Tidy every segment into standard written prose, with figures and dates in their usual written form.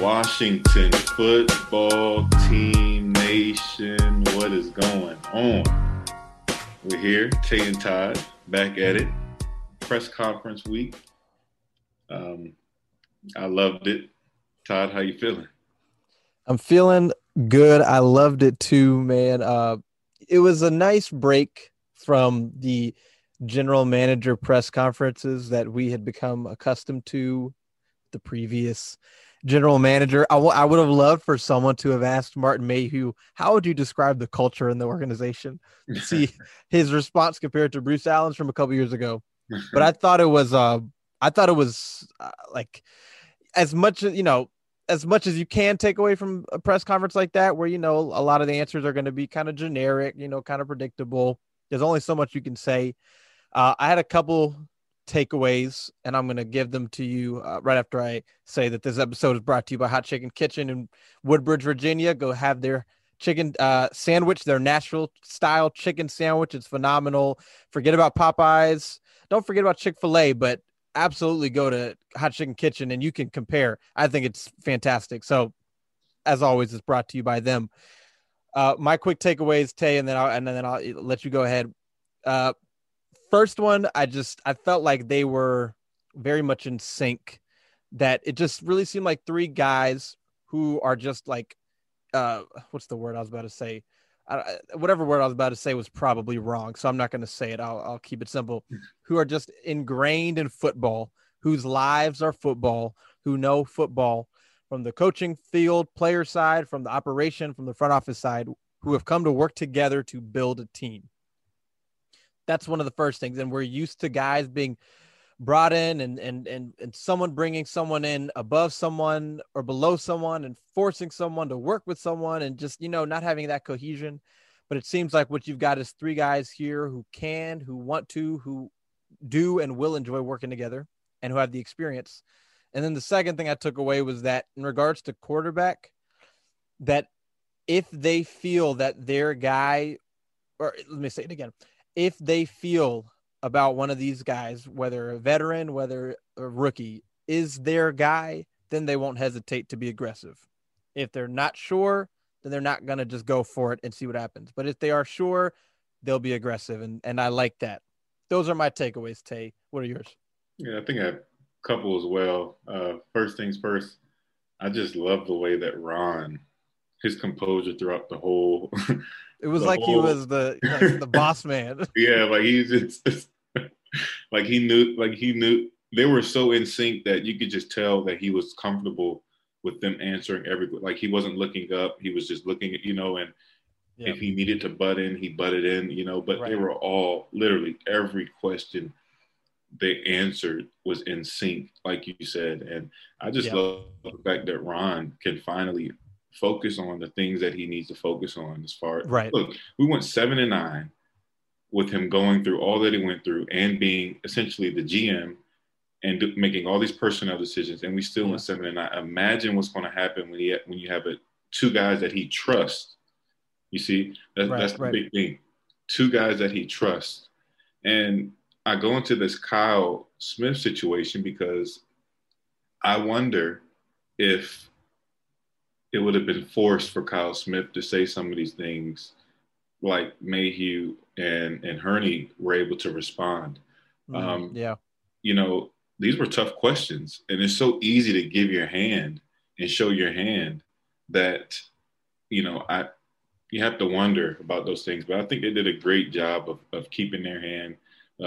Washington football team nation, what is going on? We're here, Tay and Todd, back at it. Press conference week. I loved it. Todd, how you feeling? I'm feeling good. I loved it too, man. It was a nice break from the general manager press conferences that we had become accustomed to the previous general manager. I would have loved for someone to have asked Martin Mayhew, how would you describe the culture in the organization? See his response compared to Bruce Allen's from a couple years ago. But I thought it was, like as much as, as much as you can take away from a press conference like that, where, a lot of the answers are going to be kind of generic, kind of predictable. There's only so much you can say. I had a couple takeaways, and I'm going to give them to you right after I say that this episode is brought to you by Hot Chicken Kitchen in Woodbridge, Virginia. Go have their chicken sandwich, their Nashville style chicken sandwich. It's phenomenal. Forget about Popeyes. Don't forget about Chick-fil-A, but absolutely go to Hot Chicken Kitchen and you can compare. I think it's fantastic. So as always, it's brought to you by them. My quick takeaways, Tay, and then I'll let you go ahead. First one, I felt like they were very much in sync, that it just really seemed like three guys who are just like, what's the word I was about to say? Whatever word I was about to say was probably wrong, so I'm not going to say it. I'll keep it simple. Who are just ingrained in football, whose lives are football, who know football from the coaching field, player side, from the operation, from the front office side, who have come to work together to build a team. That's one of the first things. And we're used to guys being brought in and someone bringing someone in above someone or below someone and forcing someone to work with someone and just, not having that cohesion. But it seems like what you've got is three guys here who want to, who do and will enjoy working together and who have the experience. And then the second thing I took away was that in regards to quarterback, that if they feel that their guy, or let me say it again, if they feel about one of these guys, whether a veteran, whether a rookie, is their guy, then they won't hesitate to be aggressive. If they're not sure, then they're not going to just go for it and see what happens. But if they are sure, they'll be aggressive. And I like that. Those are my takeaways, Tay. What are yours? Yeah, I think I have a couple as well. First things first, I just love the way that Ron, his composure throughout the whole it was like he was the boss man. Yeah, like he's just like he knew they were so in sync that you could just tell that he was comfortable with them answering everything. Like he wasn't looking up, he was just looking at, and yeah. If he needed to butt in, he butted in, but right. They were all literally every question they answered was in sync, like you said. And I just love the fact that Ron can finally focus on the things that he needs to focus on as far as, right. Look, we went 7-9 with him going through all that he went through and being essentially the GM and making all these personnel decisions, and we still went 7-9. Imagine what's going to happen when you have two guys that he trusts. You see, that's the big thing. Two guys that he trusts. And I go into this Kyle Smith situation because I wonder if it would have been forced for Kyle Smith to say some of these things, like Mayhew and Hurney were able to respond. You know, these were tough questions, and it's so easy to give your hand and show your hand that, you know, you have to wonder about those things. But I think they did a great job of keeping their hand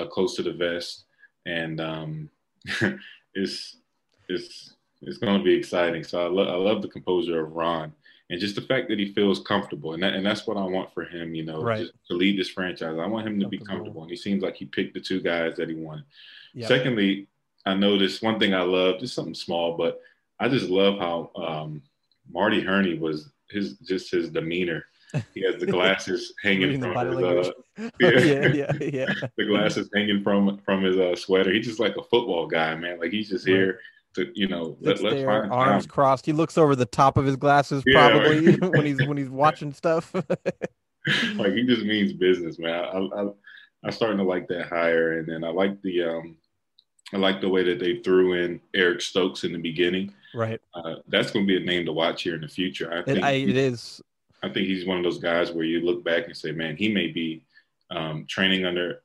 close to the vest, and it's going to be exciting. So I love the composure of Ron, and just the fact that he feels comfortable, and that's what I want for him, you know, right, just to lead this franchise. I want him to be comfortable, and he seems like he picked the two guys that he wanted. Yep. Secondly, I noticed one thing I loved, just something small, but I just love how Marty Hurney was his demeanor. He has the glasses hanging from his the glasses hanging from his sweater. He's just like a football guy, man. Like he's just here to, you know, let's find arms time. Crossed. He looks over the top of his glasses probably when he's watching stuff. Like he just means business, man. I'm starting to like that hire, and then I like the way that they threw in Eric Stokes in the beginning. Right. That's going to be a name to watch here in the future. I think it is. I think he's one of those guys where you look back and say, man, he may be training under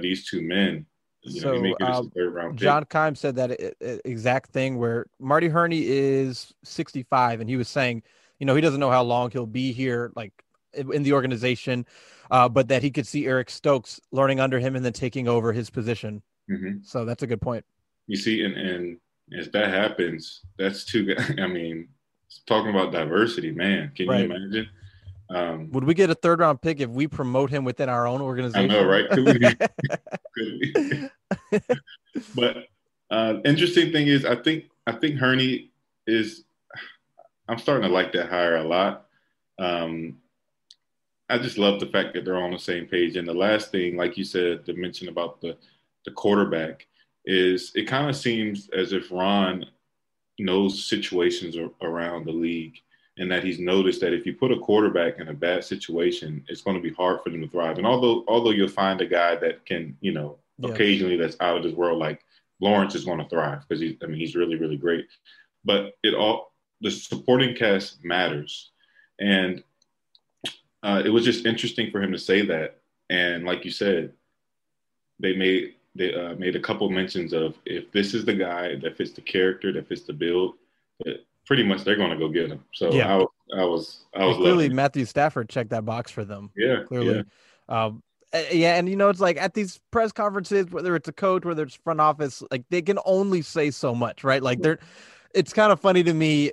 these two men. You know, he may get his third round pick. John Kimes said that exact thing, where Marty Hurney is 65, and he was saying, you know, he doesn't know how long he'll be here, like in the organization, but that he could see Eric Stokes learning under him and then taking over his position. Mm-hmm. So that's a good point. You see, and if that happens, that's two guys. I mean, talking about diversity, man, can you imagine? Would we get a third round pick if we promote him within our own organization? I know, right? Could we? But interesting thing is, I think Hurney is. I'm starting to like that hire a lot. I just love the fact that they're on the same page. And the last thing, like you said, to mention about the quarterback, is it kind of seems as if Ron knows situations around the league, and that he's noticed that if you put a quarterback in a bad situation, it's going to be hard for them to thrive. And although you'll find a guy that can, you know, occasionally that's out of this world, like Lawrence is going to thrive because he's really, really great. But the supporting cast matters. And it was just interesting for him to say that. And like you said, they made a couple mentions of, if this is the guy that fits the character, that fits the build, that pretty much they're going to go get him. So I was clearly Matthew Stafford checked that box for them. Yeah, clearly. Yeah. And you know, it's like at these press conferences, whether it's a coach, whether it's front office, like they can only say so much, right? Like it's kind of funny to me,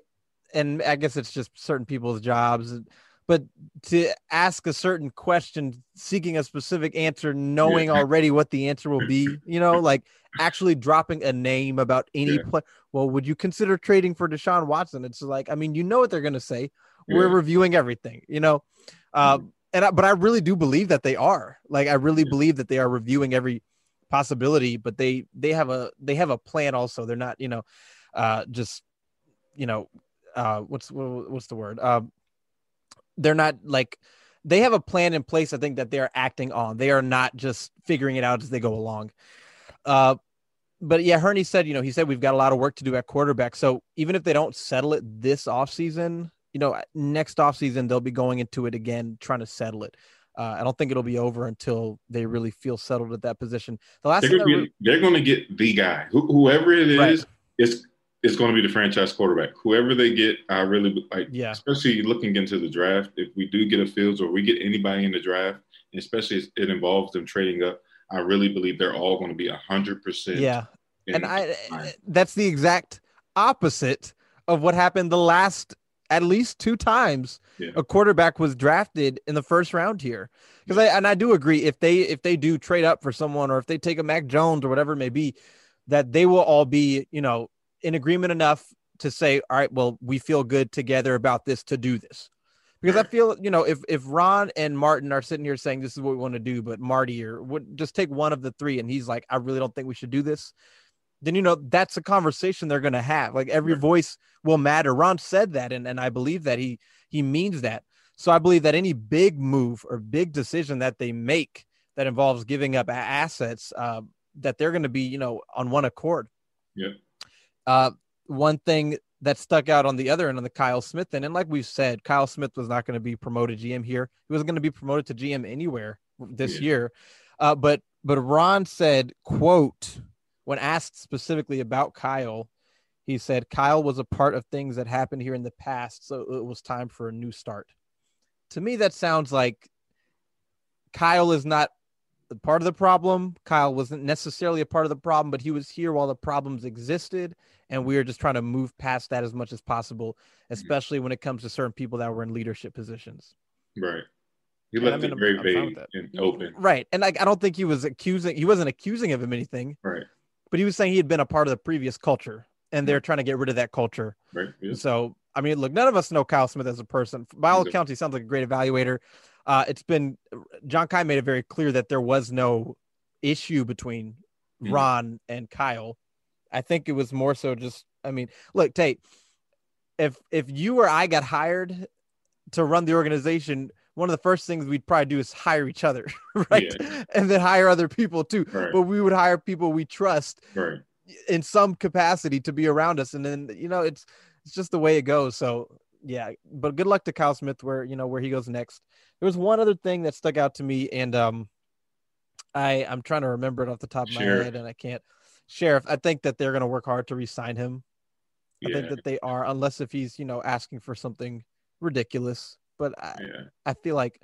and I guess it's just certain people's jobs, but to ask a certain question, seeking a specific answer, knowing already what the answer will be, you know, like actually dropping a name about any play. Well, would you consider trading for Deshaun Watson? It's like, I mean, you know what they're going to say. We're reviewing everything, you know? But I really do believe that they are. Like, I really believe that they are reviewing every possibility, but they have a plan also. They're not, you know, just, you know, what's the word? They're not like, they have a plan in place, I think, that they're acting on. They are not just figuring it out as they go along. But yeah, Hurney said, you know, he said, we've got a lot of work to do at quarterback. So even if they don't settle it this offseason, you know, next offseason, they'll be going into it again, trying to settle it. I don't think it'll be over until they really feel settled at that position. The last they're going to get the guy, whoever it is, it's going to be the franchise quarterback. Whoever they get, I really like, especially looking into the draft. If we do get a Fields or we get anybody in the draft, and especially if it involves them trading up, I really believe they're all going to be 100%. Yeah. That's the exact opposite of what happened the last, at least two times a quarterback was drafted in the first round here. Because I do agree, if they do trade up for someone, or if they take a Mac Jones or whatever it may be, that they will all be, you know, in agreement enough to say, all right, well, we feel good together about this to do this. Because I feel, you know, if Ron and Martin are sitting here saying this is what we want to do, but Marty just take one of the three, and he's like, I really don't think we should do this, then, you know, that's a conversation they're going to have. Like every voice will matter. Ron said that, and I believe that he means that. So I believe that any big move or big decision that they make that involves giving up assets, that they're going to be, you know, on one accord. Yeah. One thing that stuck out on the other end on the Kyle Smith end. And like we've said, Kyle Smith was not going to be promoted GM here. He wasn't going to be promoted to GM anywhere this year. But Ron said, quote, when asked specifically about Kyle, he said, Kyle was a part of things that happened here in the past. So it was time for a new start. To me, that sounds like Kyle is not part of the problem. Kyle wasn't necessarily a part of the problem, but he was here while the problems existed, and we are just trying to move past that as much as possible, especially when it comes to certain people that were in leadership positions. Right. He left it very vague and open. Right. And I don't think he wasn't accusing him of anything. Right. But he was saying he had been a part of the previous culture, and they're trying to get rid of that culture. Right. Yeah. So, I mean, look, none of us know Kyle Smith as a person. By all accounts, he sounds like a great evaluator. John Kai made it very clear that there was no issue between Ron and Kyle. I think it was more so just, I mean, look, Tate, if you or I got hired to run the organization, one of the first things we'd probably do is hire each other, right? Yeah. And then hire other people too. Right. But we would hire people we trust in some capacity to be around us. And then, you know, it's just the way it goes. So yeah, but good luck to Kyle Smith where he goes next. There was one other thing that stuck out to me, and I'm trying to remember it off the top of my head, and I can't. Sheriff, I think that they're going to work hard to re-sign him. I think that they are, unless if he's, you know, asking for something ridiculous. But I feel like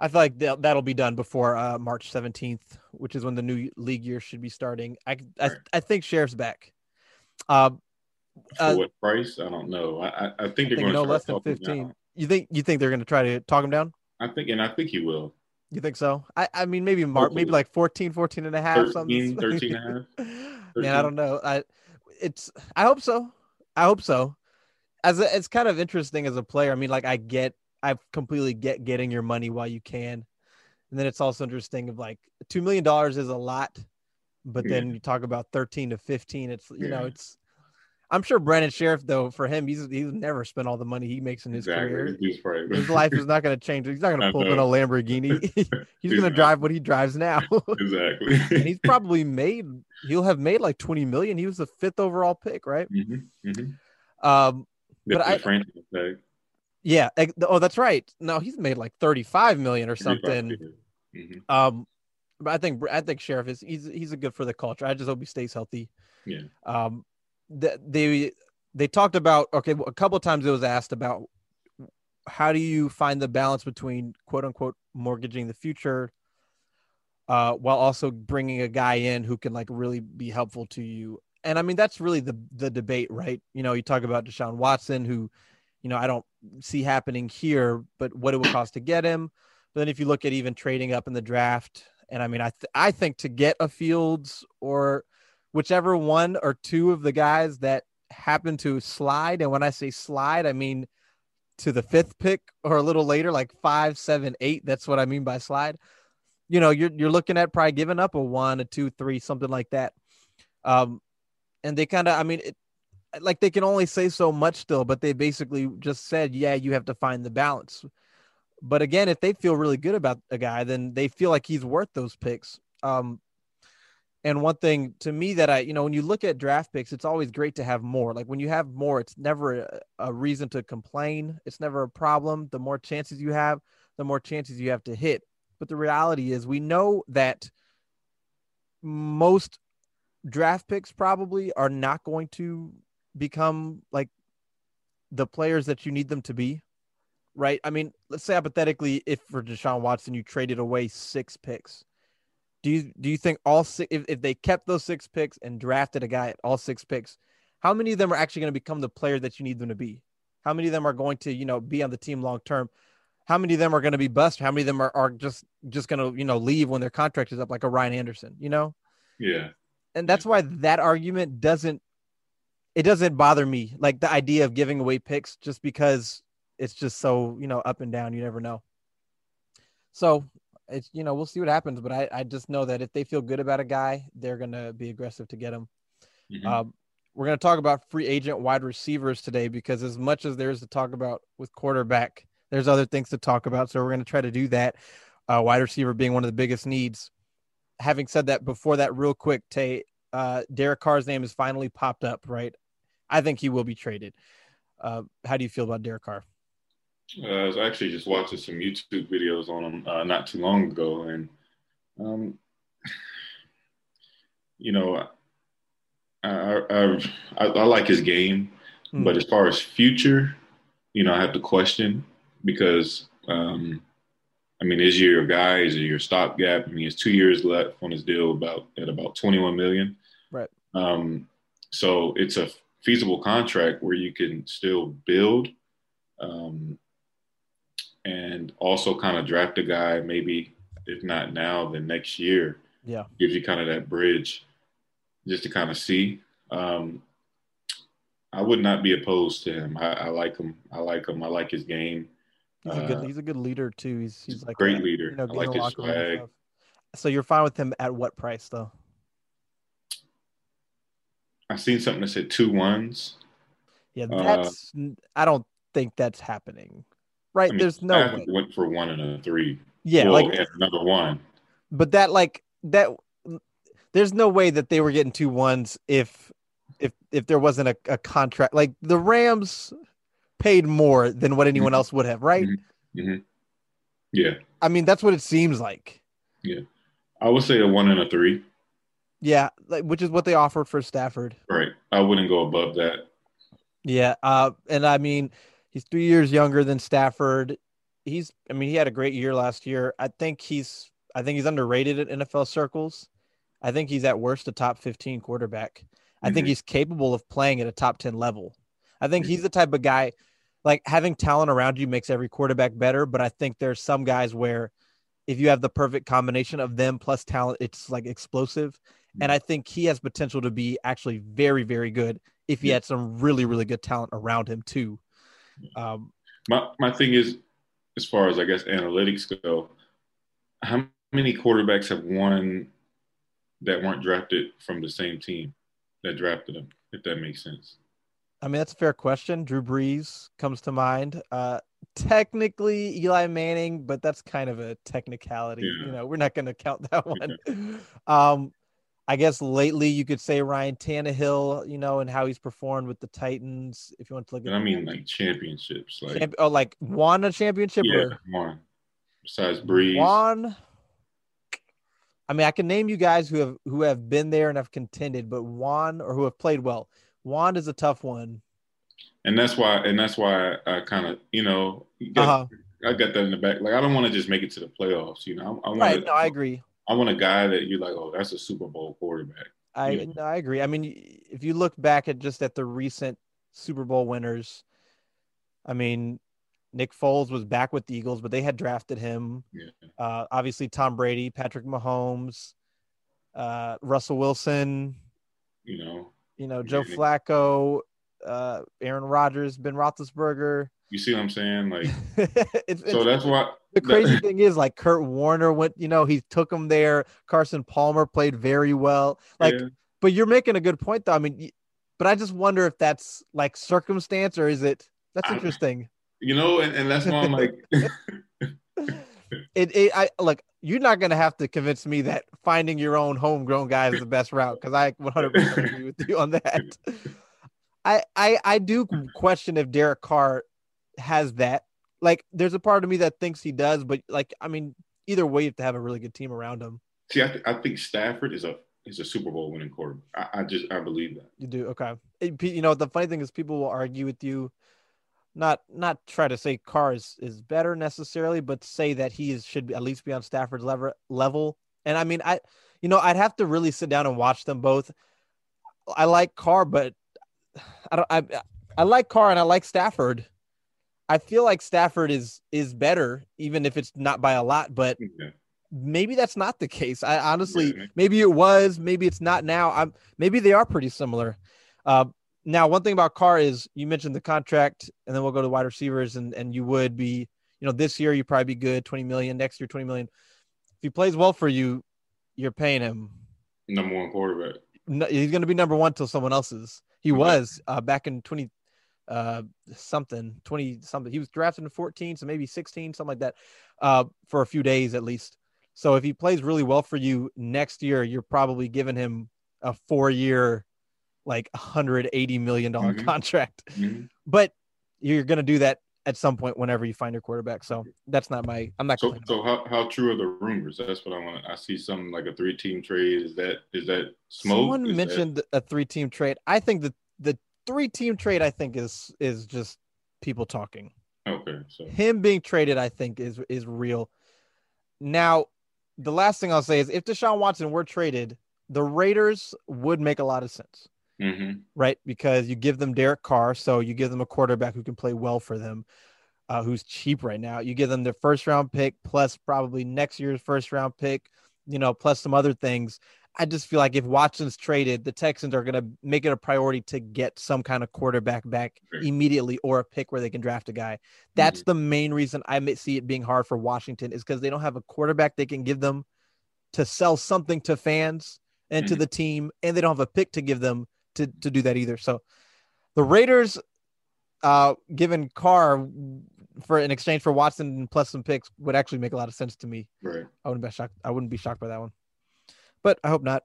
that'll be done before March 17th, which is when the new league year should be starting. I think Sheriff's back. For what price? I don't know. I think they're going to no less than 15. You think they're going to try to talk him down? I think he will. You think so? I mean, maybe maybe like 14 and a half, 13, something. 13 and a half. Yeah, I don't know. I hope so. I hope so. It's kind of interesting as a player. I mean, like I completely get getting your money while you can, and then it's also interesting of like $2 million is a lot, but then you talk about 13 to 15. It's I'm sure Brandon Sheriff, though, for him, he's never spent all the money he makes in his career. His life is not going to change. He's not going to pull up in a Lamborghini. He's going to drive what he drives now. Exactly. And he's probably he'll have made like $20 million. He was the 5th overall pick, right? Mm-hmm. Mm-hmm. Oh, that's right. No, he's made like $35 million or something. Mm-hmm. But I think Sheriff is he's a good for the culture. I just hope he stays healthy. Yeah. They talked about, a couple of times it was asked about how do you find the balance between quote unquote mortgaging the future while also bringing a guy in who can like really be helpful to you. And I mean, that's really the debate, right? You know, you talk about Deshaun Watson, who, you know, I don't see happening here, but what it would cost to get him. But then if you look at even trading up in the draft, and I mean, I think to get a Fields or whichever one or two of the guys that happen to slide. And when I say slide, I mean to the 5th pick or a little later, like 5, 7, 8. That's what I mean by slide. You know, you're looking at probably giving up a 1, a 2, 3, something like that. And they kind of, I mean, they can only say so much still, but they basically just said, yeah, you have to find the balance. But again, if they feel really good about a guy, then they feel like he's worth those picks. And one thing to me that when you look at draft picks, it's always great to have more. Like when you have more, it's never a reason to complain. It's never a problem. The more chances you have, the more chances you have to hit. But the reality is we know that most draft picks probably are not going to become like the players that you need them to be, right? I mean, let's say hypothetically, if for Deshaun Watson, you traded away 6 picks. Do you think all 6, if they kept those 6 picks and drafted a guy at all 6 picks, how many of them are actually going to become the player that you need them to be? How many of them are going to, you know, be on the team long term? How many of them are going to be bust? How many of them are just going to, you know, leave when their contract is up, like a Ryan Anderson, you know? Yeah. And that's why that argument doesn't bother me. Like the idea of giving away picks, just because it's just so, you know, up and down, you never know. So it's, you know, we'll see what happens, but I just know that if they feel good about a guy, they're going to be aggressive to get him. Mm-hmm. We're going to talk about free agent wide receivers today, because as much as there is to talk about with quarterback, there's other things to talk about. So we're going to try to do that. Wide receiver being one of the biggest needs. Having said that, before that, real quick, Tay, Derek Carr's name has finally popped up, right? I think he will be traded. How do you feel about Derek Carr? I was actually just watching some YouTube videos on him not too long ago. And, you know, I like his game. Mm-hmm. But as far as future, you know, I have to question because, I mean, is he your guy? Is he your stopgap? I mean, he's 2 years left on his deal at about $21 million. Right. So it's a feasible contract where you can still build and also kind of draft a guy maybe, if not now, then next year. Yeah. Gives you kind of that bridge just to kind of see. I would not be opposed to him. I like him. I like his game. He's a good leader too. He's like a great leader. You know, I like his swag. So you're fine with him at what price though? I seen something that said 2 ones. Yeah, that's I don't think that's happening. Right? I mean, there's no way. Went for 1 and a 3. Yeah, well, like and another 1. But that like that there's no way that they were getting 2 ones if there wasn't a contract. Like the Rams paid more than what anyone else would have, right? Mm-hmm. Yeah. I mean, that's what it seems like. Yeah. I would say a 1 and a 3. Yeah, like, which is what they offered for Stafford. Right. I wouldn't go above that. Yeah. And I mean, he's 3 years younger than Stafford. He had a great year last year. I think he's underrated at NFL circles. I think he's at worst a top 15 quarterback. I think he's capable of playing at a top 10 level. I think he's the type of guy, like having talent around you makes every quarterback better. But I think there's some guys where if you have the perfect combination of them plus talent, it's like explosive. And I think he has potential to be actually very, very good if he had some really, really good talent around him too. My thing is, as far as I guess analytics go, how many quarterbacks have won that weren't drafted from the same team that drafted them, if that makes sense? I mean, that's a fair question. Drew Brees comes to mind. Technically Eli Manning, but that's kind of a technicality. Yeah. You know, we're not going to count that one. Yeah. I guess lately you could say Ryan Tannehill, you know, and how he's performed with the Titans. If you want to look at, I mean, like championships, like won a championship. Yeah, or won. Besides Brees, won. I mean, I can name you guys who have been there and have contended, but won or who have played well. Wand is a tough one, and that's why I kind of, you know, I got that in the back. Like, I don't want to just make it to the playoffs, you know. I agree. I want a guy that you're like, oh, that's a Super Bowl quarterback. I agree. I mean, if you look back at the recent Super Bowl winners, I mean, Nick Foles was back with the Eagles, but they had drafted him. Yeah. Obviously, Tom Brady, Patrick Mahomes, Russell Wilson. You know, Joe Flacco, Aaron Rodgers, Ben Roethlisberger. You see what I'm saying? Like, so that's why. The crazy thing is, like, Kurt Warner went, you know, he took him there. Carson Palmer played very well. Like, yeah. But you're making a good point, though. I mean, but I just wonder if that's like circumstance or is it? That's interesting. You know, and that's why I'm like. You're not going to have to convince me that finding your own homegrown guy is the best route, because I 100% agree with you on that. I do question if Derek Carr has that. Like, there's a part of me that thinks he does, but, like, I mean, either way, you have to have a really good team around him. See, I think Stafford is a Super Bowl winning quarterback. I believe that. You do? Okay. You know, the funny thing is people will argue with you. Not try to say Carr is better necessarily, but say that should at least be on Stafford's level. And I mean, I'd have to really sit down and watch them both. I like Carr, but I like Carr and I like Stafford. I feel like Stafford is better, even if it's not by a lot. But maybe that's not the case. I honestly, maybe it was, maybe it's not now. Maybe they are pretty similar. Now, one thing about Carr is you mentioned the contract, and then we'll go to wide receivers, and you would be, you know, this year you'd probably be good, $20 million, next year $20 million. If he plays well for you, you're paying him number one quarterback. No, he's going to be number one till someone else's. He was back in 20 something. He was drafted in 14, so maybe 16, something like that, for a few days at least. So if he plays really well for you next year, you're probably giving him a 4-year. like $180 million contract, but you're going to do that at some point whenever you find your quarterback. So that's not my, I'm not. So how true are the rumors? That's what I want. I see something like a 3-team trade. Is that smoke? Someone mentioned a 3-team trade. I think the 3-team trade, I think is just people talking. Okay. So him being traded, I think is real. Now, the last thing I'll say is if Deshaun Watson were traded, the Raiders would make a lot of sense. Right? Because you give them Derek Carr, so you give them a quarterback who can play well for them, who's cheap right now. You give them their first-round pick plus probably next year's first-round pick, you know, plus some other things. I just feel like if Watson's traded, the Texans are going to make it a priority to get some kind of quarterback back immediately or a pick where they can draft a guy. That's the main reason I see it being hard for Washington is because they don't have a quarterback they can give them to sell something to fans and to the team, and they don't have a pick to give them to do that either. So the Raiders giving Carr for in exchange for Watson plus some picks would actually make a lot of sense to me. I wouldn't be shocked by that one, but I hope not.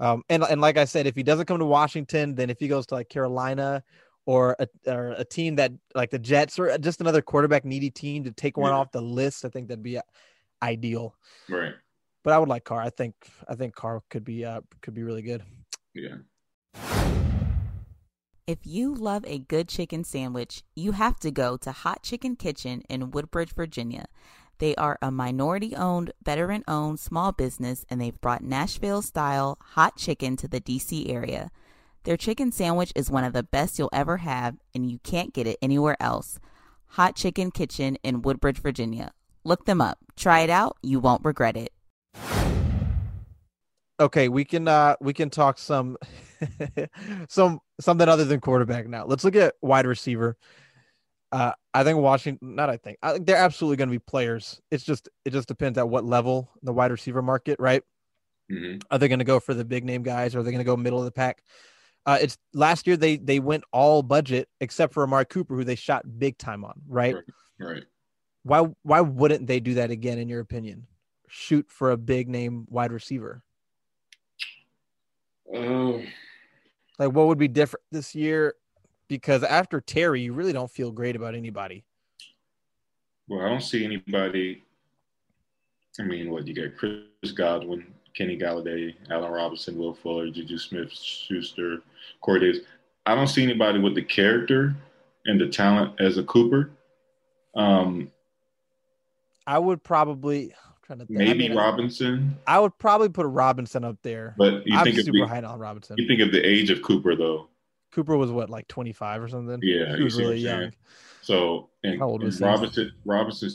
And like I said, if he doesn't come to Washington, then if he goes to like Carolina or a team that like the Jets or just another quarterback needy team to take one off the list, I think that'd be ideal. Right. But I would like Carr. I think Carr could be really good. Yeah. If you love a good chicken sandwich, you have to go to Hot Chicken Kitchen in Woodbridge, Virginia. They are a minority-owned, veteran-owned small business, and they've brought Nashville-style hot chicken to the D.C. area. Their chicken sandwich is one of the best you'll ever have, and you can't get it anywhere else. Hot Chicken Kitchen in Woodbridge, Virginia. Look them up. Try it out. You won't regret it. Okay, we can talk something other than quarterback now. Let's look at wide receiver. I think they're absolutely going to be players. It just depends at what level the wide receiver market, right? Are they going to go for the big name guys, or are they going to go middle of the pack? It's last year they went all budget except for Amari Cooper, who they shot big time on, right? Right. Why wouldn't they do that again? In your opinion, shoot for a big name wide receiver. Like what would be different this year? Because after Terry, you really don't feel great about anybody. Well, I don't see anybody. I mean, what you got? Chris Godwin, Kenny Golladay, Allen Robinson, Will Fuller, Juju Smith-Schuster, Corey Davis. I don't see anybody with the character and the talent as a Cooper. I would probably. Maybe Robinson. I would probably put Robinson up there. But you think super high on Robinson. You think of the age of Cooper though. Cooper was what, like 25 or something? Yeah, he was really young. So Robinson's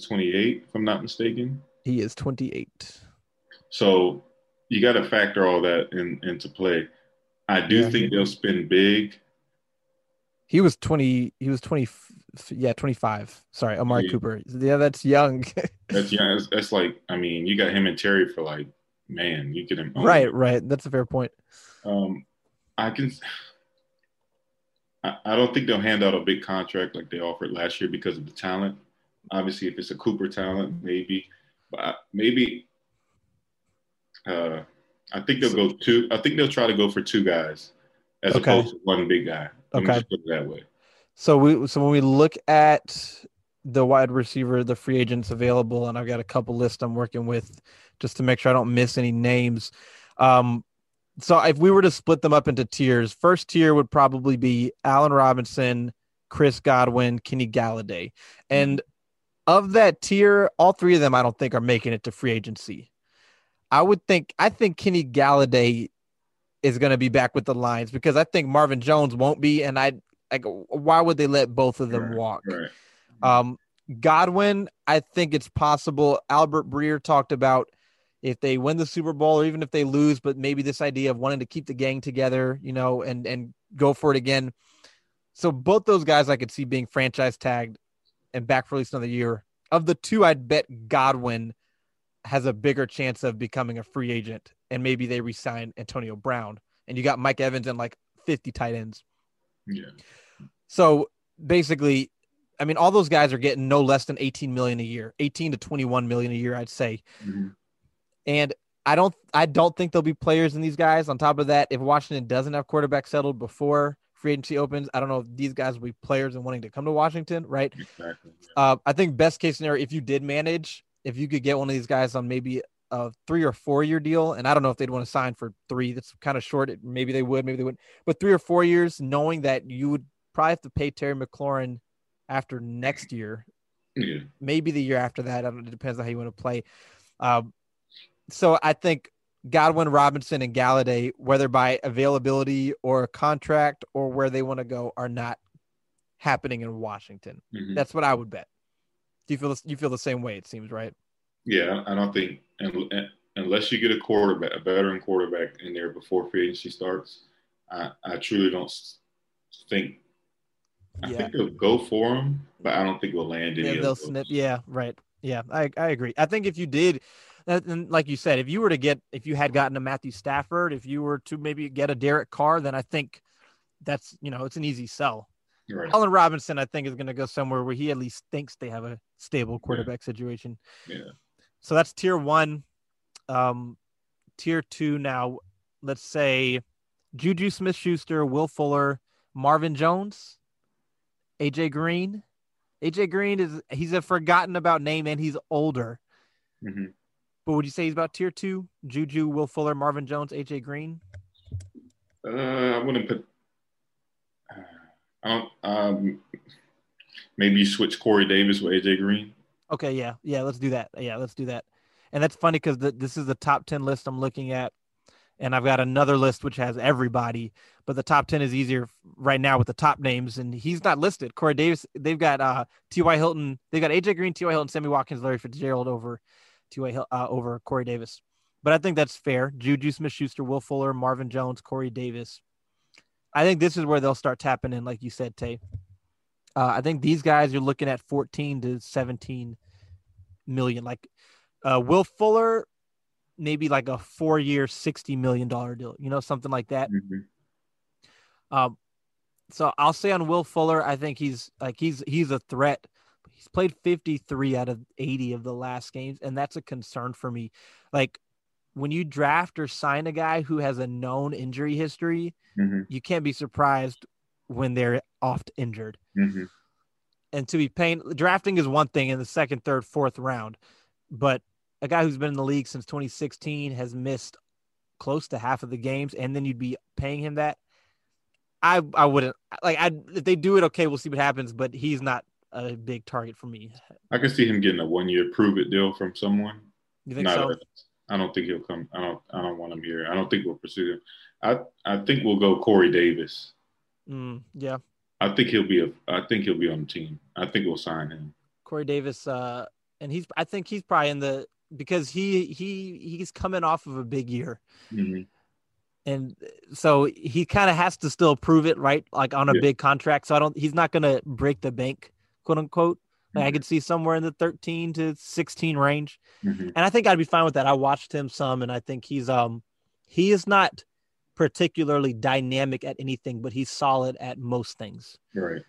28, if I'm not mistaken. He is 28. So you got to factor all that into play. I do think they'll spend big. He was 25. Sorry, Amari Cooper. Yeah, that's young. That's young. That's like, I mean, you got him and Terry for like, man, you get him. Right. That's a fair point. I don't think they'll hand out a big contract like they offered last year because of the talent. Obviously, if it's a Cooper talent, maybe. But I think they'll go two. I think they'll try to go for two guys as opposed to one big guy. Let me just put it that way. So when we look at the wide receiver, the free agents available, and I've got a couple lists I'm working with just to make sure I don't miss any names. So if we were to split them up into tiers, first tier would probably be Allen Robinson, Chris Godwin, Kenny Golladay. And of that tier, all three of them I don't think are making it to free agency. I think Kenny Golladay is going to be back with the Lions because I think Marvin Jones won't be. And why would they let both of them walk? Right. Godwin, I think it's possible. Albert Breer talked about if they win the Super Bowl or even if they lose, but maybe this idea of wanting to keep the gang together, you know, and go for it again. So both those guys I could see being franchise tagged and back for at least another year. Of the two, I'd bet Godwin has a bigger chance of becoming a free agent, and maybe they re-sign Antonio Brown, and you got Mike Evans and like 50 tight ends. Yeah. So basically, I mean, all those guys are getting no less than $18 million a year, $18 to $21 million a year, I'd say. And I don't think there'll be players in these guys. On top of that, if Washington doesn't have quarterback settled before free agency opens, I don't know if these guys will be players and wanting to come to Washington, right? Exactly. I think best case scenario, if you did manage, if you could get one of these guys on maybe a 3 or 4 year deal, and I don't know if they'd want to sign for 3. That's kind of short. Maybe they would, maybe they wouldn't. But 3 or 4 years, knowing that you would probably have to pay Terry McLaurin after next year, maybe the year after that. I don't know. It depends on how you want to play. So I think Godwin, Robinson, and Golladay, whether by availability or contract or where they want to go, are not happening in Washington. Mm-hmm. That's what I would bet. Do you feel the same way? It seems right. Yeah, I don't think unless you get a veteran quarterback in there before free agency starts, I truly don't think. I think they'll go for him, but I don't think we'll land any of those. Yeah, right. Yeah, I agree. I think if you did. And like you said, if you had gotten a Matthew Stafford, if you were to maybe get a Derek Carr, then I think that's, it's an easy sell. Right. Allen Robinson, I think, is going to go somewhere where he at least thinks they have a stable quarterback situation. Yeah. So that's tier one. Tier two now, let's say Juju Smith-Schuster, Will Fuller, Marvin Jones, A.J. Green. A.J. Green, he's a forgotten about name and he's older. Mm-hmm. But would you say he's about tier two? Juju, Will Fuller, Marvin Jones, A.J. Green? I wouldn't put – maybe you switch Corey Davis with A.J. Green. Okay, yeah. Yeah, let's do that. And that's funny because this is the top 10 list I'm looking at, and I've got another list which has everybody, but the top 10 is easier right now with the top names, and he's not listed. Corey Davis, they've got T.Y. Hilton. They've got A.J. Green, T.Y. Hilton, Sammy Watkins, Larry Fitzgerald over Corey Davis. But I think that's fair. Juju Smith-Schuster, Will Fuller, Marvin Jones, Corey Davis. I think this is where they'll start tapping in, like you said, Tay. I think these guys you're looking at 14 to 17 million. Like Will Fuller, maybe like a 4-year, $60 million deal, something like that. Mm-hmm. So I'll say on Will Fuller, I think he's a threat. He's played 53 out of 80 of the last games, and that's a concern for me. Like, when you draft or sign a guy who has a known injury history, mm-hmm. you can't be surprised when they're oft injured. Mm-hmm. And to be paying – drafting is one thing in the second, third, fourth round, but a guy who's been in the league since 2016 has missed close to half of the games, and then you'd be paying him that. I wouldn't – like, if they do it, okay, we'll see what happens, but he's not – a big target for me. I can see him getting a 1-year prove-it deal from someone. You think so? I don't think he'll come. I don't want him here. I don't think we'll pursue him. I think we'll go Corey Davis. Yeah. I think he'll be on the team. I think we'll sign him. Corey Davis. And I think he's probably in the because he's coming off of a big year. Mm-hmm. And so he kind of has to still prove it, right? Like on a big contract. So he's not going to break the bank, quote unquote. Like, mm-hmm. I could see somewhere in the 13 to 16 range. Mm-hmm. And I think I'd be fine with that. I watched him some, and I think he is not particularly dynamic at anything, but he's solid at most things. Right.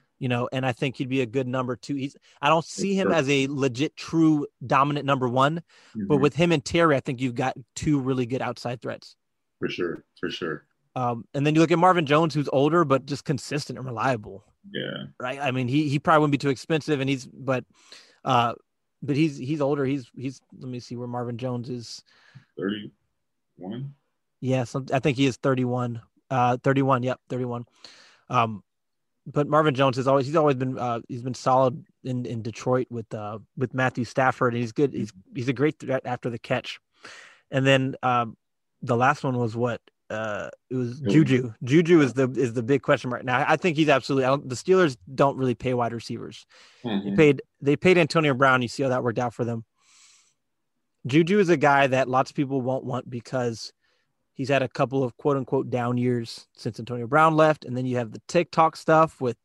And I think he'd be a good number two. I don't see him as a legit, true, dominant number one, mm-hmm. but with him and Terry, I think you've got two really good outside threats. For sure. And then you look at Marvin Jones, who's older, but just consistent and reliable. Yeah. Right. I mean, he probably wouldn't be too expensive, and but he's older. He's let me see where Marvin Jones is. 31. Yeah. I think he is 31. 31. Yep. 31. But Marvin Jones has he's been solid in Detroit with Matthew Stafford, and he's good. He's a great threat after the catch. And then, the last one was what? It was Juju. Juju is the big question right now. I think he's absolutely. The Steelers don't really pay wide receivers. Mm-hmm. They paid Antonio Brown. You see how that worked out for them. Juju is a guy that lots of people won't want because he's had a couple of quote unquote down years since Antonio Brown left, and then you have the TikTok stuff with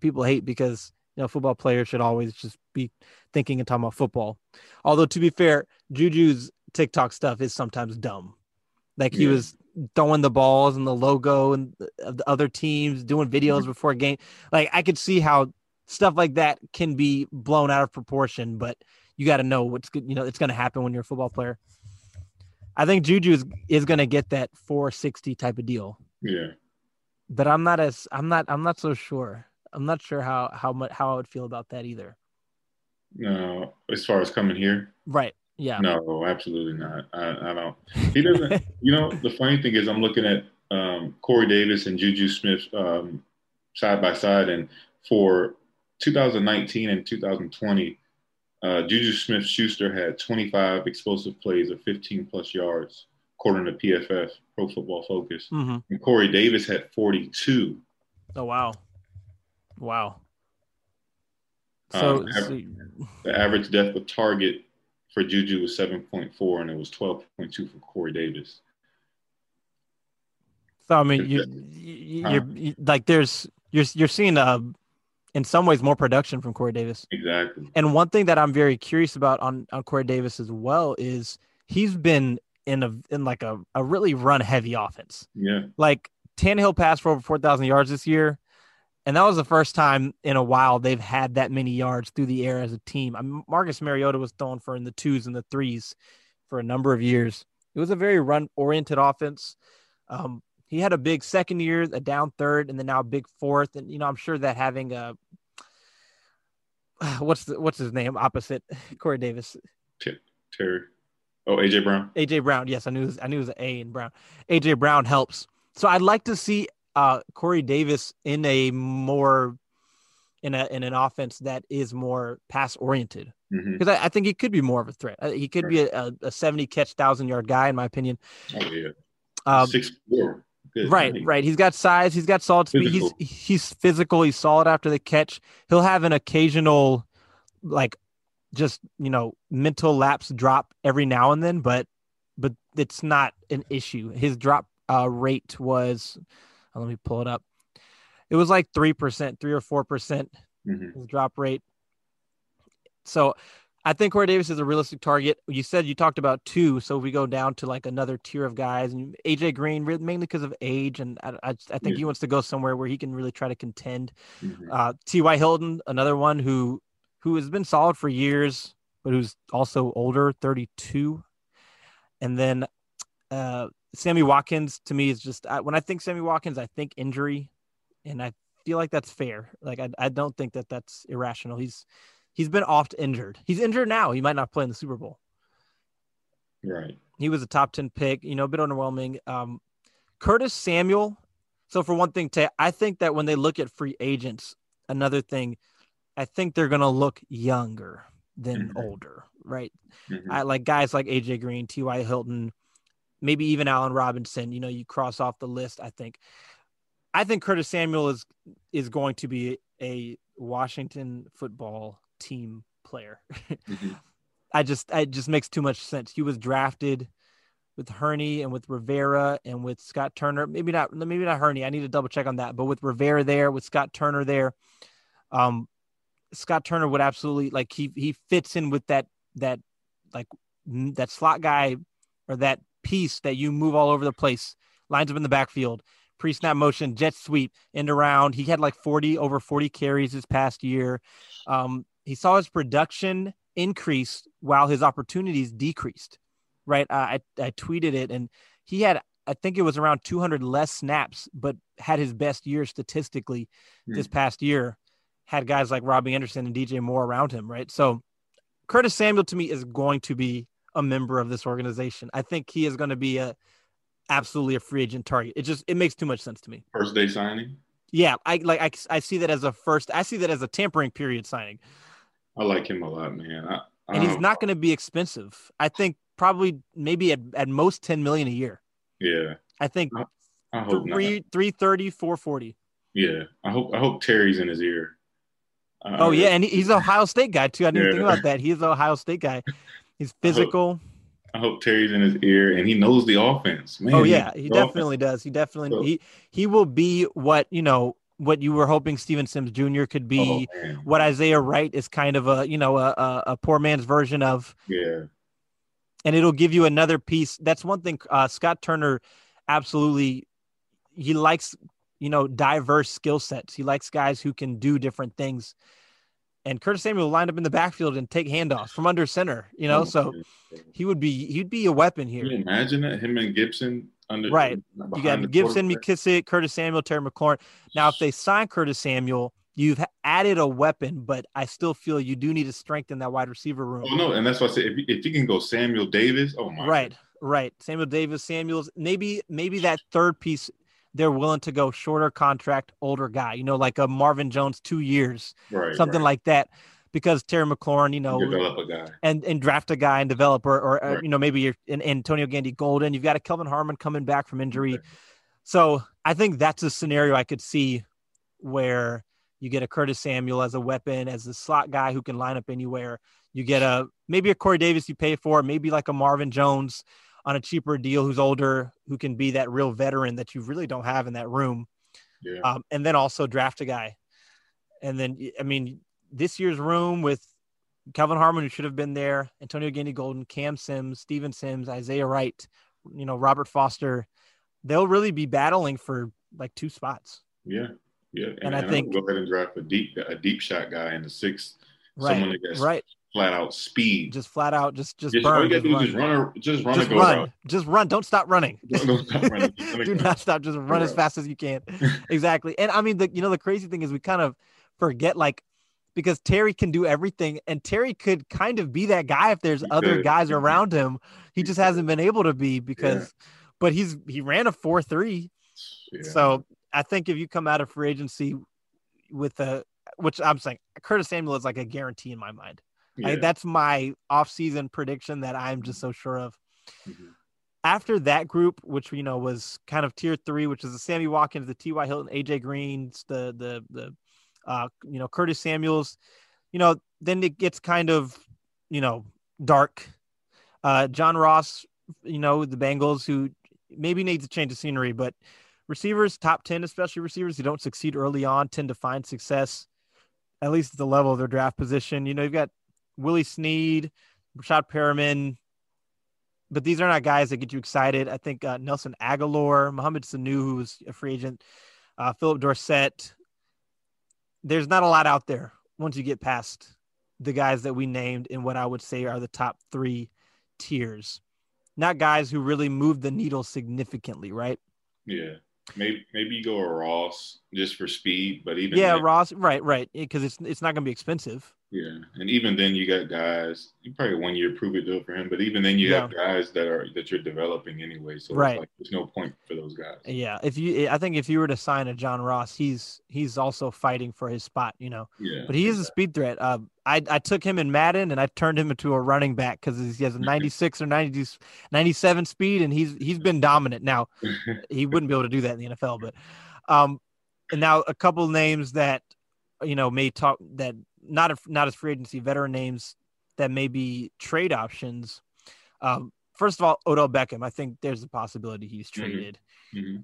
people hate because football players should always just be thinking and talking about football. Although, to be fair, Juju's TikTok stuff is sometimes dumb. Like he was throwing the balls and the logo and the other teams, doing videos mm-hmm. before a game. Like, I could see how stuff like that can be blown out of proportion, but you got to know it's going to happen when you're a football player. I think Juju is going to get that 460 type of deal. Yeah. But I'm not so sure. I'm not sure how I would feel about that either. No, as far as coming here. Right. Yeah. No, absolutely not. I don't. He doesn't. You know, the funny thing is, I'm looking at Corey Davis and Juju Smith side by side, and for 2019 and 2020, Juju Smith-Schuster had 25 explosive plays of 15-plus yards, according to PFF, Pro Football Focus. Mm-hmm. And Corey Davis had 42. Oh, wow. Wow. The average depth of target for Juju was 7.4, and it was 12.2 for Corey Davis. So, I mean, you're seeing in some ways more production from Corey Davis. Exactly. And one thing that I'm very curious about on Corey Davis as well is he's been in a really run heavy offense. Yeah. Like Tannehill passed for over 4,000 yards this year, and that was the first time in a while they've had that many yards through the air as a team. I mean, Marcus Mariota was thrown for in the 2s and the 3s for a number of years. It was a very run oriented offense. He had a big second year, a down third, and then now a big fourth. And, you know, I'm sure that having a – what's his name opposite Corey Davis? Terry. Oh, A.J. Brown. A.J. Brown, yes. I knew it was an A in Brown. A.J. Brown helps. So I'd like to see Corey Davis in a more – in an offense that is more pass-oriented. Because I think he could be more of a threat. He could be a 70-catch, 1,000-yard guy, in my opinion. Oh, yeah. 6'4". Good. Right. He's got size. He's got solid speed. He's physical. He's solid after the catch. He'll have an occasional, like, just, you know, mental lapse drop every now and then, but it's not an issue. His drop rate was, let me pull it up. It was like 3%, 3 or 4%. Mm-hmm. His drop rate. So I think Corey Davis is a realistic target. You said you talked about 2, so we go down to like another tier of guys. And A.J. Green, mainly because of age, and I think he wants to go somewhere where he can really try to contend. Mm-hmm. T.Y. Hilton, another one who has been solid for years, but who's also older, 32. And then Sammy Watkins, to me, is just – when I think Sammy Watkins, I think injury, and I feel like that's fair. Like I don't think that that's irrational. He's been oft injured. He's injured now. He might not play in the Super Bowl. Right. He was a top 10 pick, you know, a bit underwhelming. Curtis Samuel. So for one thing, I think that when they look at free agents, another thing, I think they're going to look younger than older, right? Mm-hmm. I like guys like A.J. Green, T.Y. Hilton, maybe even Allen Robinson. You know, you cross off the list, I think. I think Curtis Samuel is going to be a Washington football team player. It just makes too much sense. He was drafted with Hurney and with Rivera and with Scott Turner. Maybe not Hurney. I need to double check on that. But with Rivera there, with Scott Turner there, Scott Turner would absolutely like he fits in with that slot guy or that piece that you move all over the place, lines up in the backfield, pre-snap motion, jet sweep, end around. He had like over 40 carries this past year. He saw his production increase while his opportunities decreased, right? I tweeted it, and he had, I think it was around 200 less snaps, but had his best year statistically this past year, had guys like Robbie Anderson and DJ Moore around him, right? So Curtis Samuel, to me, is going to be a member of this organization. I think he is going to be absolutely a free agent target. It makes too much sense to me. First day signing? Yeah, I see that as a tampering period signing. I like him a lot, man. And he's not going to be expensive. I think probably maybe at most $10 million a year. Yeah. I think I hope $330, $440. Yeah. I hope Terry's in his ear. Yeah, and he's an Ohio State guy too. I didn't think about that. He's an Ohio State guy. He's physical. I hope Terry's in his ear and he knows the offense. Man, oh yeah, he definitely does. He definitely he will be what you were hoping Steven Sims Jr. could be, what Isaiah Wright is kind of a poor man's version of. Yeah. And it'll give you another piece. That's one thing Scott Turner absolutely – he likes, diverse skill sets. He likes guys who can do different things. and Curtis Samuel lined up in the backfield and take handoffs from under center, you know, so he'd be a weapon here. Can you imagine that? Him and Gibson under right. You got Gibson, McKissick, Curtis Samuel, Terry McLaurin. Now, if they sign Curtis Samuel, you've added a weapon, but I still feel you do need to strengthen that wide receiver room. Oh no, and that's why I say if you can go Samuel Davis, oh my. Right, right. Samuel Davis, Samuels, maybe that third piece. They're willing to go shorter contract, older guy, you know, like a Marvin Jones, 2 years, right, something right. like that, because Terry McLaurin, you know, develop a guy. And draft a guy and develop or right. You know, maybe you're an Antonio Gandy-Golden. You've got a Kelvin Harmon coming back from injury. Okay. So I think that's a scenario I could see where you get a Curtis Samuel as a weapon, as the slot guy who can line up anywhere. You get maybe a Corey Davis you pay for, maybe like a Marvin Jones on a cheaper deal, who's older, who can be that real veteran that you really don't have in that room. Yeah. And then also draft a guy. And then, I mean, this year's room with Kelvin Harmon, who should have been there, Antonio Gandy-Golden, Cam Sims, Steven Sims, Isaiah Wright, you know, Robert Foster, they'll really be battling for like two spots. Yeah. Yeah. And I think go ahead and draft a deep shot guy in the sixth. Right. Someone that gets right. flat out speed. Just flat out, just burn. All you gotta do is run. Just run. Don't stop running. Don't stop running. Do not stop. Just run as fast as you can. Exactly. And I mean, the crazy thing is we kind of forget, like, because Terry can do everything, and Terry could kind of be that guy if there's other guys around him. He just hasn't been able to be but he ran a 4.3. Yeah. So I think if you come out of free agency with which I'm saying Curtis Samuel is like a guarantee in my mind. Yeah. That's my off-season prediction that I'm just so sure of. Mm-hmm. After that group, which you know was kind of tier three, which is the Sammy Watkins, the T.Y. Hilton, A.J. Green, the you know, Curtis Samuels, you know, then it gets kind of, you know, dark. John Ross, you know, the Bengals, who maybe needs a change of scenery, but receivers, top 10, especially receivers who don't succeed early on, tend to find success, at least at the level of their draft position. You know, you've got Willie Snead, Rashad Perriman, but these are not guys that get you excited. I think Nelson Aguilar, Mohamed Sanu, who's a free agent, Philip Dorsett. There's not a lot out there once you get past the guys that we named in what I would say are the top three tiers. Not guys who really move the needle significantly, right? Yeah. Maybe you go a Ross just for speed, but even Ross, right, because it's not going to be expensive. Yeah, and even then you got guys. You probably 1 year prove it deal for him, but even then you have guys that you're developing anyway. So it's like, there's no point for those guys. Yeah, I think if you were to sign a John Ross, he's also fighting for his spot, you know. Yeah, but he is a speed threat. I took him in Madden and I turned him into a running back because he has a 96 or 97 speed, and he's been dominant. Now he wouldn't be able to do that in the NFL, but and now a couple names that you know may talk that not as free agency veteran names that may be trade options. First of all, Odell Beckham. I think there's a possibility he's traded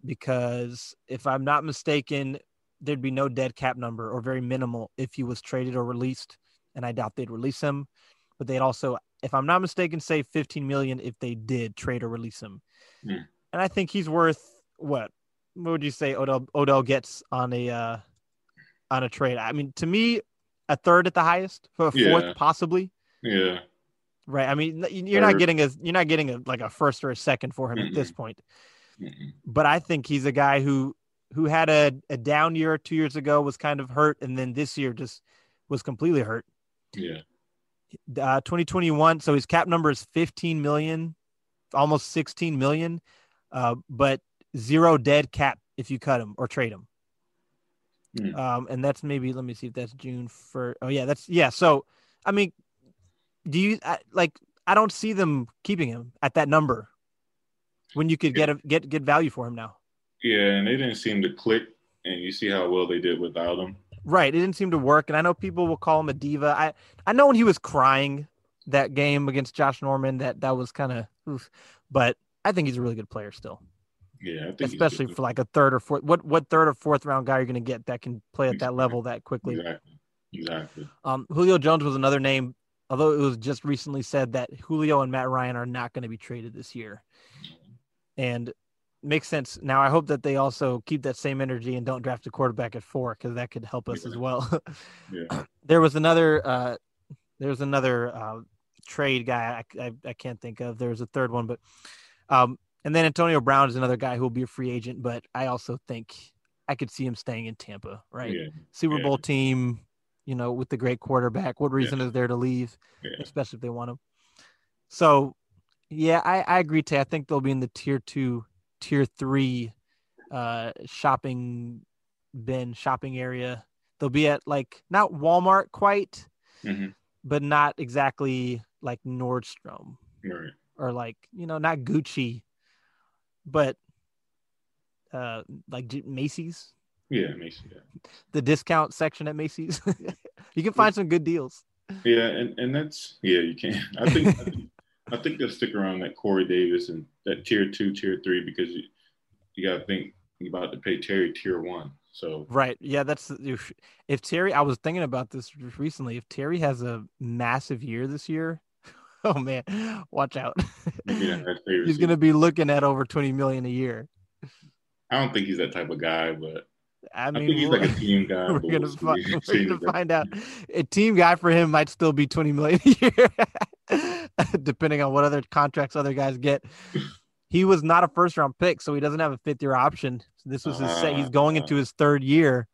because if I'm not mistaken, there'd be no dead cap number or very minimal if he was traded or released, and I doubt they'd release him. But they'd also, if I'm not mistaken, save $15 million if they did trade or release him. Mm. And I think he's worth what? What would you say Odell gets on a trade? I mean, to me, a third at the highest, or a fourth possibly. Yeah. Right. I mean, you're not getting a first or a second for him at this point. Mm-mm. But I think he's a guy who had a down year 2 years ago, was kind of hurt, and then this year just was completely hurt. Yeah. 2021. So his cap number is $15 million, almost $16 million, but zero dead cap if you cut him or trade him. Mm. And that's maybe, let me see if that's June 1st. Oh yeah, so I mean, I don't see them keeping him at that number when you could get value for him now. Yeah, and they didn't seem to click, and you see how well they did without him. Right, it didn't seem to work, and I know people will call him a diva. I know when he was crying that game against Josh Norman that was kind of, but I think he's a really good player still. Yeah, I think especially for like a third or fourth. What third or fourth round guy are you going to get that can play at that level that quickly? Exactly. Julio Jones was another name, although it was just recently said that Julio and Matt Ryan are not going to be traded this year. And makes sense. Now, I hope that they also keep that same energy and don't draft a quarterback at 4, because that could help us as well. Yeah. There was another trade guy I can't think of. There was a third one, but and then Antonio Brown is another guy who will be a free agent, but I also think I could see him staying in Tampa, right? Yeah. Super Bowl team, with the great quarterback. What reason is there to leave, especially if they want him? So, yeah, I agree, Tay. I think they'll be in the tier 2, tier 3 shopping area. They'll be at, like, not Walmart quite, mm-hmm. but not exactly like Nordstrom or like, not Gucci, but like Macy's. Yeah, Macy's. Yeah. The discount section at Macy's. You can find some good deals. Yeah, and that's you can. I think they'll stick around that Corey Davis and that tier 2, tier 3, because you got to think you're about to pay Terry tier 1. So right, yeah, that's if Terry. I was thinking about this recently. If Terry has a massive year this year, oh man, watch out. He's going to be looking at over $20 million a year. I don't think he's that type of guy, but I think he's like a team guy. We're going to find out. A team guy for him might still be $20 million a year, depending on what other contracts other guys get. He was not a first-round pick, so he doesn't have a fifth-year option. So this was his set. He's going into his third year.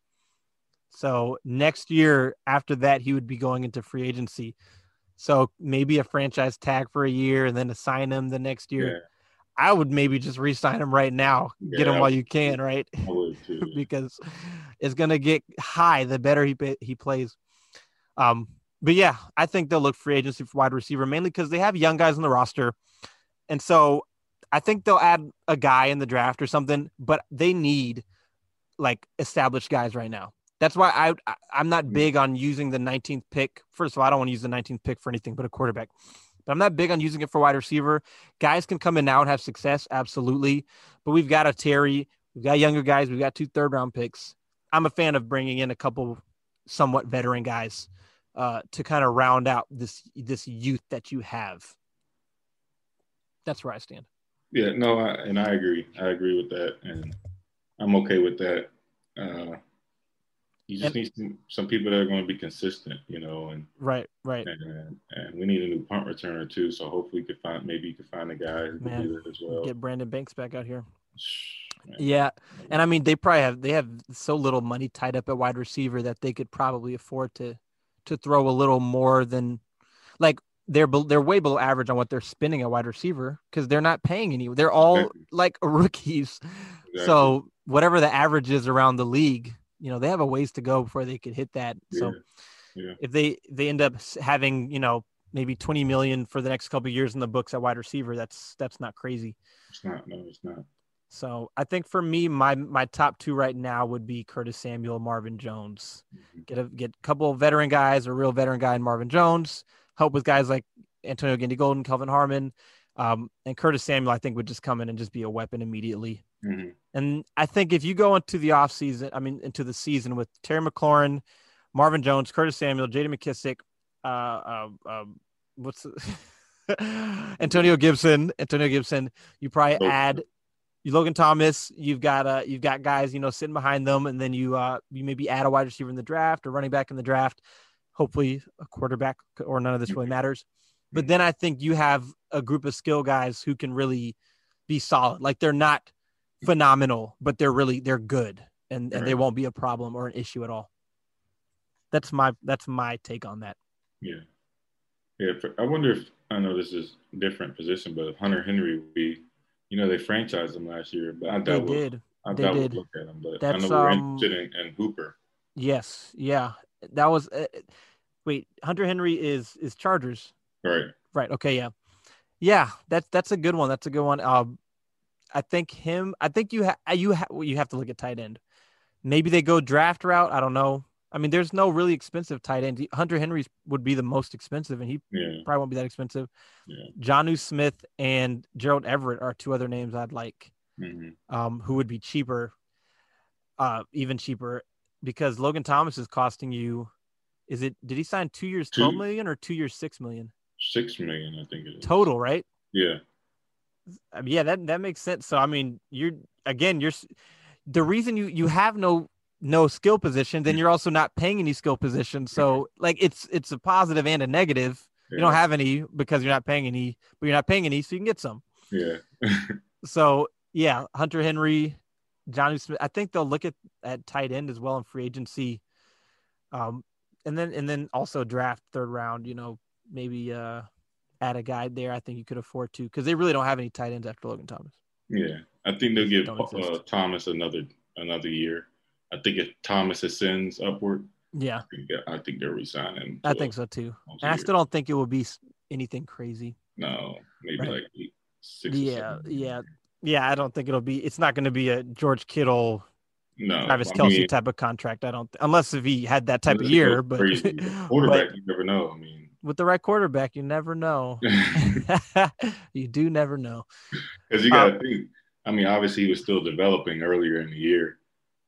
So next year, after that, he would be going into free agency. So maybe a franchise tag for a year and then assign him the next year. Yeah. I would maybe just re-sign him right now. Yeah, get him while you can, right? I would too, yeah. Because it's going to get high the better he plays. But, yeah, I think they'll look free agency for wide receiver, mainly because they have young guys on the roster. And so – I think they'll add a guy in the draft or something, but they need like established guys right now. That's why I'm not big on using the 19th pick. First of all, I don't want to use the 19th pick for anything but a quarterback, but I'm not big on using it for wide receiver. Guys can come in now and have success. Absolutely. But we've got a Terry, we've got younger guys. We've got 2 third-round picks. I'm a fan of bringing in a couple somewhat veteran guys to kind of round out this youth that you have. That's where I stand. Yeah, no, I agree. I agree with that, and I'm okay with that. You just need some people that are going to be consistent, And right. And we need a new punt returner too. So hopefully, you could find a guy who can do that as well. Get Brandon Banks back out here. Man. Yeah, and I mean, they have so little money tied up at wide receiver that they could probably afford to throw a little more than, like. They're way below average on what they're spending at wide receiver because they're not paying any. They're all like rookies. Exactly. So whatever the average is around the league, they have a ways to go before they could hit that. Yeah. So if they end up having, maybe $20 million for the next couple of years in the books at wide receiver, that's not crazy. It's not. No, it's not. So I think for me, my top 2 right now would be Curtis Samuel, Marvin Jones. Mm-hmm. Get a couple of veteran guys, a real veteran guy in Marvin Jones. Help with guys like Antonio Gandy-Golden, Kelvin Harmon, and Curtis Samuel, I think, would just come in and just be a weapon immediately. Mm-hmm. And I think if you go into the season with Terry McLaurin, Marvin Jones, Curtis Samuel, J.D. McKissick, Antonio Gibson, you probably add Logan Thomas. You've got guys, sitting behind them, and then you maybe add a wide receiver in the draft or running back in the draft. Hopefully a quarterback, or none of this really matters. But then I think you have a group of skill guys who can really be solid. Like they're not phenomenal, but they're good and they won't be a problem or an issue at all. That's my take on that. Yeah. Yeah. I wonder if, I know this is a different position, but if Hunter Henry would be, they franchised him last year, but I doubt we'll look at him, but I know we're interested in Hooper. Yes. Yeah. That was Hunter Henry is Chargers. Right. Okay. Yeah. That's a good one. I think you have to look at tight end. Maybe they go draft route. I don't know. I mean, there's no really expensive tight end. Hunter Henry would be the most expensive, and he probably won't be that expensive. Yeah. Jonnu Smith and Gerald Everett are 2 other names I'd like, who would be cheaper, even cheaper. Because Logan Thomas is costing you, did he sign 2 years, $12 million or 2 years, $6 million? $6 million, I think it is. Total, right? Yeah. Yeah, that makes sense. So, I mean, you're the reason you have no skill position, then you're also not paying any skill position. So, like, it's a positive and a negative. Yeah. You don't have any because you're not paying any, but you're not paying any, so you can get some. Yeah. So, yeah, Hunter Henry, Johnny Smith. I think they'll look at tight end as well in free agency. And then also draft third round, maybe add a guy there. I think you could afford to, because they really don't have any tight ends after Logan Thomas. Yeah. I think they'll give Thomas another year. I think if Thomas ascends upward, yeah, I think they'll resign him. I think so too. And I still don't think it will be anything crazy. No, maybe right? Like 6 or 7. Yeah, I don't think it'll be – it's not going to be a George Kittle, Travis Kelsey type of contract, I don't – unless if he had that type of year. But quarterback, you never know. I mean, with the right quarterback, you never know. You do never know. Because you got to think. I mean, obviously he was still developing earlier in the year.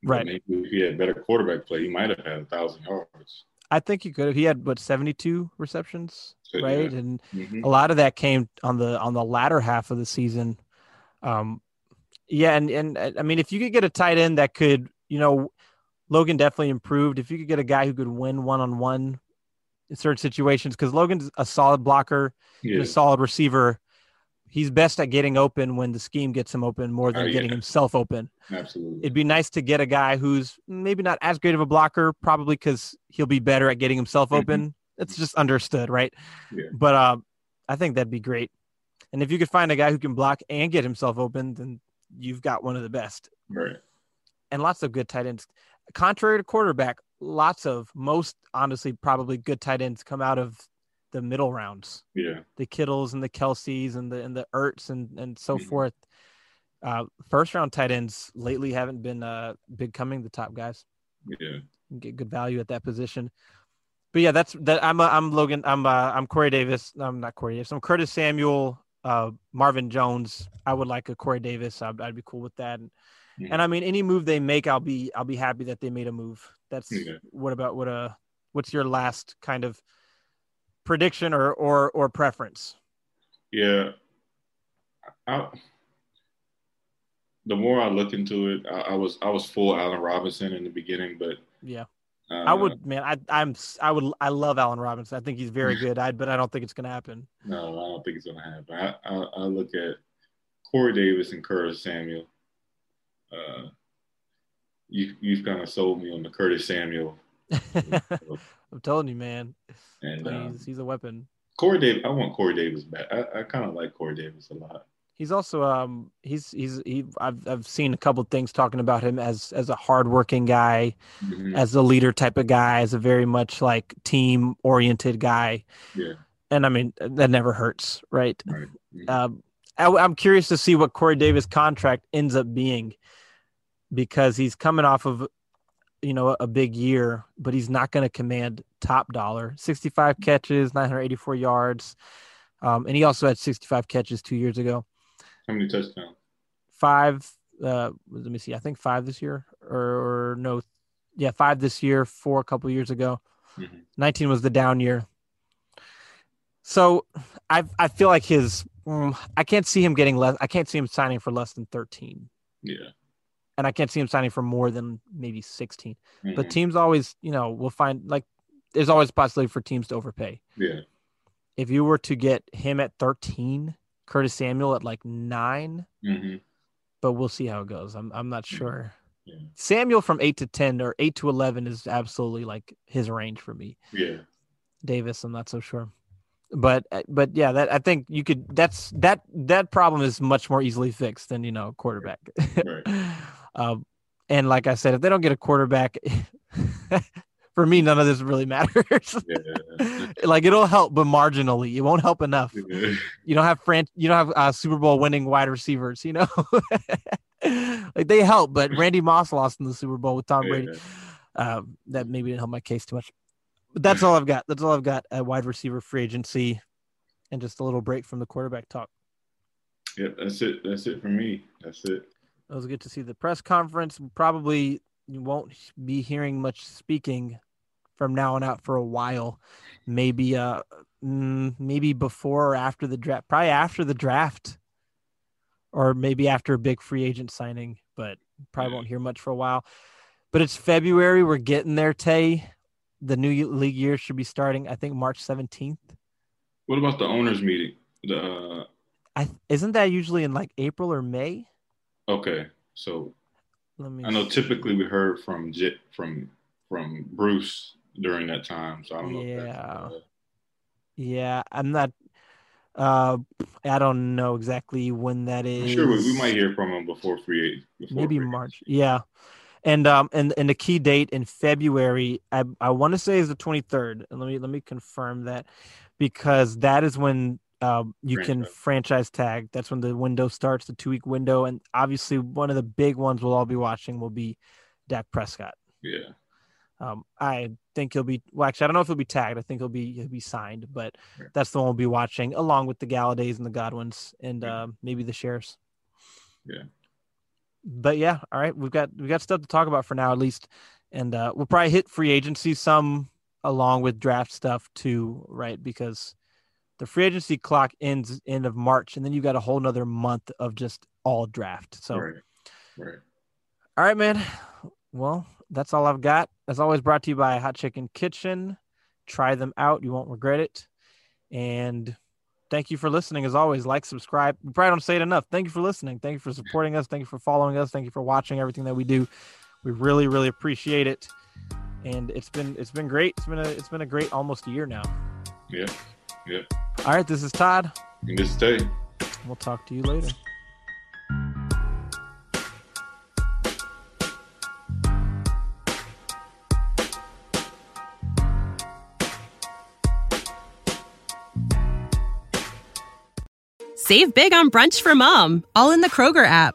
Right. Maybe if he had better quarterback play, he might have had 1,000 yards. I think he could have. He had, 72 receptions, so, right? Yeah. And a lot of that came on the latter half of the season. And I mean, if you could get a tight end that could, Logan definitely improved. If you could get a guy who could win one-on-one in certain situations, because Logan's a solid blocker, yeah, a solid receiver. He's best at getting open when the scheme gets him open more than getting himself open. Absolutely. It'd be nice to get a guy who's maybe not as great of a blocker, probably because he'll be better at getting himself open. It's just understood, right? Yeah. But I think that'd be great. And if you could find a guy who can block and get himself open, then you've got one of the best. Right. And lots of good tight ends. Contrary to quarterback, honestly, probably good tight ends come out of the middle rounds. Yeah. The Kittles and the Kelseys and the Ertz and so forth. First round tight ends lately haven't been becoming the top guys. Yeah. You get good value at that position. But yeah, that's that. I'm Logan. I'm Corey Davis. I'm not Corey Davis. I'm Curtis Samuel. Marvin Jones. I would like a Corey Davis. I'd be cool with that. And I mean, any move they make, I'll be happy that they made a move. That's what's your last kind of prediction or preference? Yeah. The more I look into it, I was full Allen Robinson in the beginning, but yeah, I love Allen Robinson. I think he's very good. But I don't think it's going to happen. No, I don't think it's going to happen. I look at Corey Davis and Curtis Samuel. You've kind of sold me on the Curtis Samuel. I'm telling you, man. And he's a weapon. Corey Davis. I want Corey Davis back. I kind of like Corey Davis a lot. He's also I've seen a couple of things talking about him as a hardworking guy, as a leader type of guy, as a very much like team oriented guy. Yeah. And I mean, that never hurts, right? Right. I'm curious to see what Corey Davis' contract ends up being, because he's coming off of a big year, but he's not going to command top dollar. 65 catches, 984 yards, and he also had 65 catches 2 years ago. How many touchdowns? 5. Let me see. I think 5 this year, or 5 this year, 4 a couple years ago. 19 was the down year. So I feel like I can't see him getting less. I can't see him signing for less than 13. Yeah. And I can't see him signing for more than maybe 16. But teams always, will find, like, there's always a possibility for teams to overpay. Yeah. If you were to get him at 13, Curtis Samuel at like 9, but we'll see how it goes. I'm not sure. Yeah. Samuel from 8 to 10 or 8 to 11 is absolutely like his range for me. Yeah. Davis, I'm not so sure, but yeah, that I think you could. That's that problem is much more easily fixed than quarterback. Right. And like I said, if they don't get a quarterback, for me, none of this really matters. Yeah. Like, it'll help, but marginally. It won't help enough. Yeah. You don't have Super Bowl winning wide receivers, like, they help, but Randy Moss lost in the Super Bowl with Tom Brady. That maybe didn't help my case too much. But that's all I've got. That's all I've got at wide receiver free agency, and just a little break from the quarterback talk. Yeah, that's it. That's it for me. That's it. It was good to see the press conference. Probably you won't be hearing much speaking from now on out for a while, maybe before or after the draft, probably after the draft. or maybe after a big free agent signing, but probably won't hear much for a while. But it's February. We're getting there, Tay. The new league year should be starting, I think, March 17th. What about the owners' meeting? Isn't that usually in like April or May? Okay, so I know typically we heard from Bruce during that time, so I don't know. Yeah, I'm not. I don't know exactly when that is. I'm sure we might hear from him before free agency. Maybe March. Yeah. And the key date in February, I want to say is the 23rd. And let me confirm that, because that is when you can franchise tag. That's when the window starts, the 2-week window. And obviously one of the big ones we'll all be watching will be Dak Prescott. Yeah. I think he'll be, well, actually, I don't know if he'll be tagged. I think he'll be signed, but that's the one we'll be watching along with the Galladays and the Godwins and maybe the Sheriffs. Yeah. But yeah, all right, we've got stuff to talk about for now at least, and we'll probably hit free agency some along with draft stuff too, right? Because the free agency clock ends end of March, and then you've got a whole nother month of just all draft. So, right. All right, man. Well, that's all I've got. As always, brought to you by Hot Chicken Kitchen. Try them out; you won't regret it. And thank you for listening. As always, like, subscribe. We probably don't say it enough. Thank you for listening. Thank you for supporting us. Thank you for following us. Thank you for watching everything that we do. We really, really appreciate it. And it's been great. It's been a great almost a year now. Yeah. Yeah. All right. This is Todd. And this is Dave. We'll talk to you later. Save big on brunch for mom, all in the Kroger app.